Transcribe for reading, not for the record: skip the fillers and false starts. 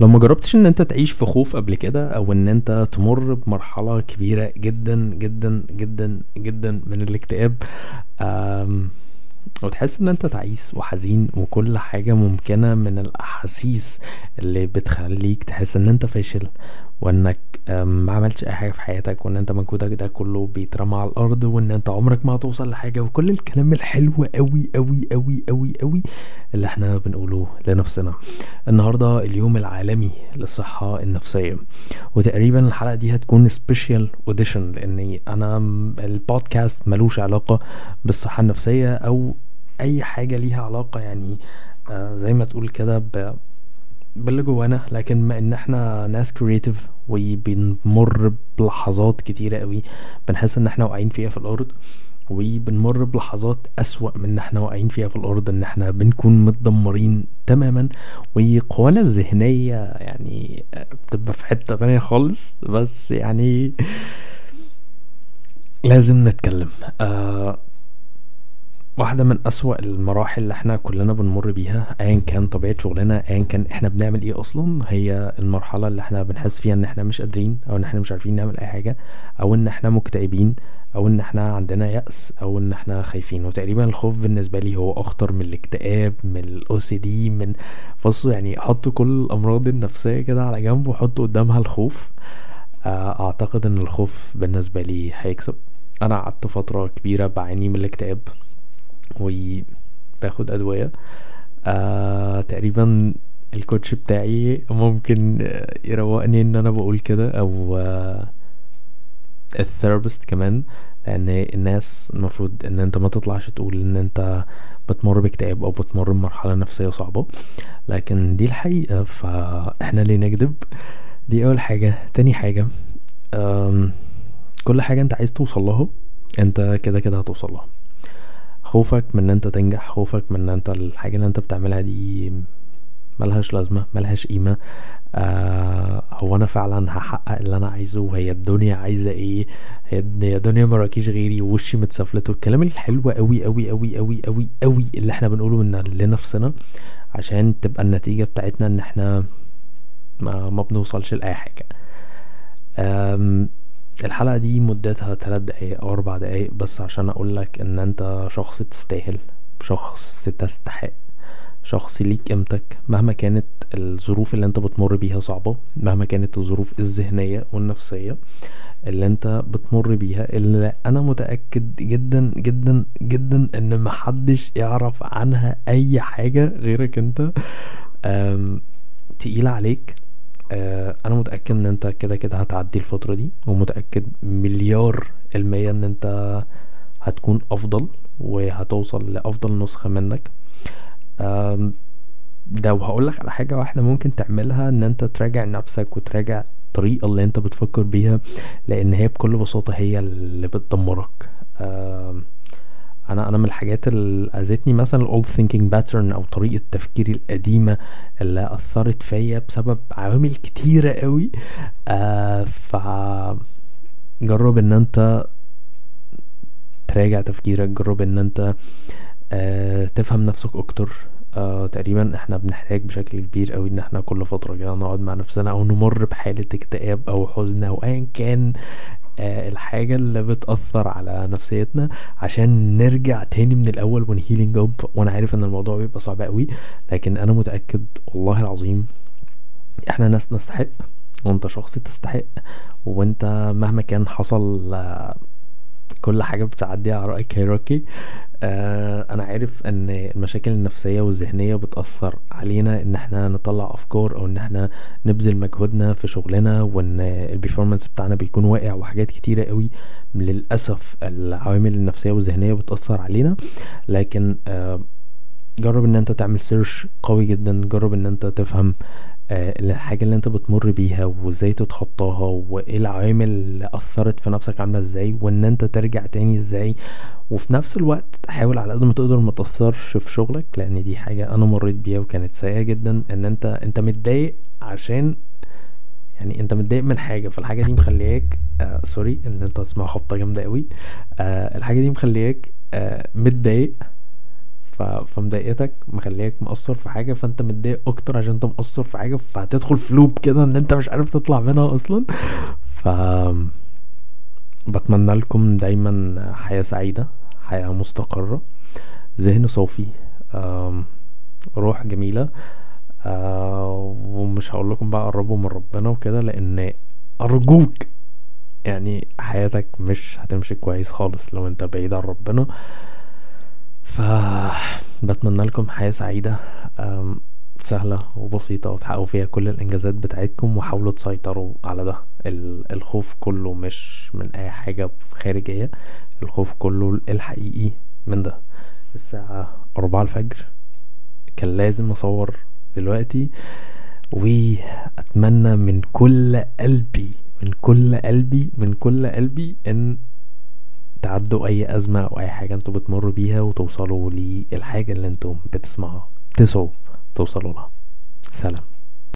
لو ما جربتش ان انت تعيش في خوف قبل كده او ان انت تمر بمرحلة كبيرة جدا جدا جدا جدا من الاكتئاب وتحس ان انت تعيس وحزين وكل حاجة ممكنة من الاحاسيس اللي بتخليك تحس ان انت فاشل وانك ما عملتش اي حاجة في حياتك وان انت مجهودك ده كله بيترمى على الارض وان انت عمرك ما هتوصل لحاجة وكل الكلام الحلو قوي قوي قوي قوي قوي اللي احنا بنقوله لنفسنا. النهاردة اليوم العالمي للصحة النفسية وتقريبا الحلقة دي هتكون سبيشال اديشن لان انا البودكاست ملوش علاقة بالصحة النفسية او اي حاجة ليها علاقة يعني زي ما تقول كده باللي جوانا، لكن ما ان احنا ناس كرياتيف وبنمر بلحظات كتيرة قوي بنحس ان احنا واقعين فيها في الارض وبنمر بلحظات اسوأ من ان احنا واقعين فيها في الارض، ان احنا بنكون متدمرين تماما وقوانا الذهنية يعني بتبقى في حتة تانية خالص. بس يعني لازم نتكلم. واحدة من أسوأ المراحل اللي احنا كلنا بنمر بيها ايا كان طبيعة شغلنا ايا كان احنا بنعمل ايه اصلا، هي المرحلة اللي احنا بنحس فيها ان احنا مش قادرين او ان احنا مش عارفين نعمل اي حاجة او ان احنا مكتئبين او ان احنا عندنا يأس او ان احنا خايفين. وتقريبا الخوف بالنسبة لي هو اخطر من الاكتئاب من OCD من فصل، يعني حطوا كل الامراض النفسية كده على جنب وحطوا قدامها الخوف. اعتقد ان الخوف بالنسبة لي هيكسب. انا قعدت فترة كبيرة بعاني من الاكتئاب وباخد ادوية. تقريبا الكوتش بتاعي ممكن يروقني ان انا بقول كده او الثيرابيست كمان، لان الناس المفروض ان انت ما تطلعش تقول ان انت بتمر باكتئاب او بتمر بمرحلة نفسية صعبة، لكن دي الحقيقة فاحنا ليه نكذب؟ دي اول حاجة. تاني حاجة، كل حاجة انت عايز توصل لها انت كده كده هتوصل لها. خوفك من ان انت تنجح، خوفك من ان انت الحاجة اللي انت بتعملها دي ملهاش لازمة ملهاش قيمة، هو انا فعلا هحقق اللي انا عايزه وهي الدنيا عايزة ايه، هي الدنيا مراكيش غيري ووشي متسفلته، الكلام الحلو قوي قوي قوي قوي قوي قوي اللي احنا بنقوله من لنفسنا عشان تبقى النتيجة بتاعتنا ان احنا ما بنوصلش لأي حاجة. الحلقة دي مدتها 3 دقايق او 4 دقايق بس عشان اقولك ان انت شخص تستاهل، شخص تستحق، شخص ليك قيمتك مهما كانت الظروف اللي انت بتمر بيها صعبة، مهما كانت الظروف الذهنية والنفسية اللي انت بتمر بيها اللي انا متأكد جدا جدا جدا ان محدش يعرف عنها اي حاجة غيرك انت. تقيلة عليك. انا متأكد ان انت كده كده هتعدي الفترة دي ومتأكد 1,000,000,000% ان انت هتكون افضل وهتوصل لافضل نسخة منك. ده وهقولك على حاجة واحدة ممكن تعملها ان انت تراجع نفسك وتراجع الطريقة اللي انت بتفكر بيها لان هي بكل بساطة هي اللي بتدمرك. انا من الحاجات اللي اذتني مثلا الاولد ثينكينج باترن او طريقه تفكيري القديمه اللي اثرت فيا بسبب عوامل كتيره قوي. فجرب ان انت تراجع تفكيرك، جرب ان انت تفهم نفسك اكتر. تقريبا احنا بنحتاج بشكل كبير قوي ان احنا كل فتره كده نقعد مع نفسنا او نمر بحاله اكتئاب او حزن او ايا كان الحاجة اللي بتأثر على نفسيتنا عشان نرجع تاني من الاول ونهيلينج اب. وانا عارف ان الموضوع بيبقى صعب قوي لكن انا متأكد والله العظيم احنا ناس نستحق وانت شخص تستحق، وانت مهما كان حصل كل حاجة بتعدي على رأيك هيراكي. انا عارف ان المشاكل النفسية والذهنية بتأثر علينا ان احنا نطلع افكار او ان احنا نبذل مجهودنا في شغلنا وان البرفورمانس بتاعنا بيكون واقع وحاجات كتيرة قوي للأسف العوامل النفسية والذهنية بتأثر علينا. لكن جرب ان انت تعمل سيرش قوي جدا، جرب ان انت تفهم الحاجة اللي انت بتمر بيها وازاي تتخطاها وايه العوامل اللي اثرت في نفسك عاملة ازاي وان انت ترجع تاني ازاي. وفي نفس الوقت حاول على قد ما تقدر ما تأثرش في شغلك لان دي حاجة انا مريت بيها وكانت سيئة جدا، ان انت متضايق عشان يعني انت متضايق من حاجة فالحاجة دي مخلياك سوري ان انت تسمع خبطة جامدة قوي. الحاجة دي مخلياك متضايق فمضايقتك مخليك مقصر في حاجه، فانت متضايق اكتر عشان انت مقصر في حاجه، فهتدخل في لوب كده ان انت مش عارف تطلع منها اصلا. ف بتمنى لكم دايما حياه سعيده، حياه مستقره، ذهن صافي، روح جميله، ومش هقول لكم بقى قربوا من ربنا وكده، لان ارجوك يعني حياتك مش هتمشي كويس خالص لو انت بعيد عن ربنا. فبتمنى لكم حياة سعيدة سهلة وبسيطة، وتحققوا فيها كل الانجازات بتاعتكم، وحاولوا تسيطروا على ده. الخوف كله مش من اي حاجة خارجية، الخوف كله الحقيقي من ده. الساعة 4 الفجر كان لازم اصور دلوقتي، واتمنى من كل قلبي ان تعدوا اي ازمة او اي حاجة انتوا بتمروا بيها، وتوصلوا للحاجة اللي انتوا بتسمعوها، توصلوا لها. سلام.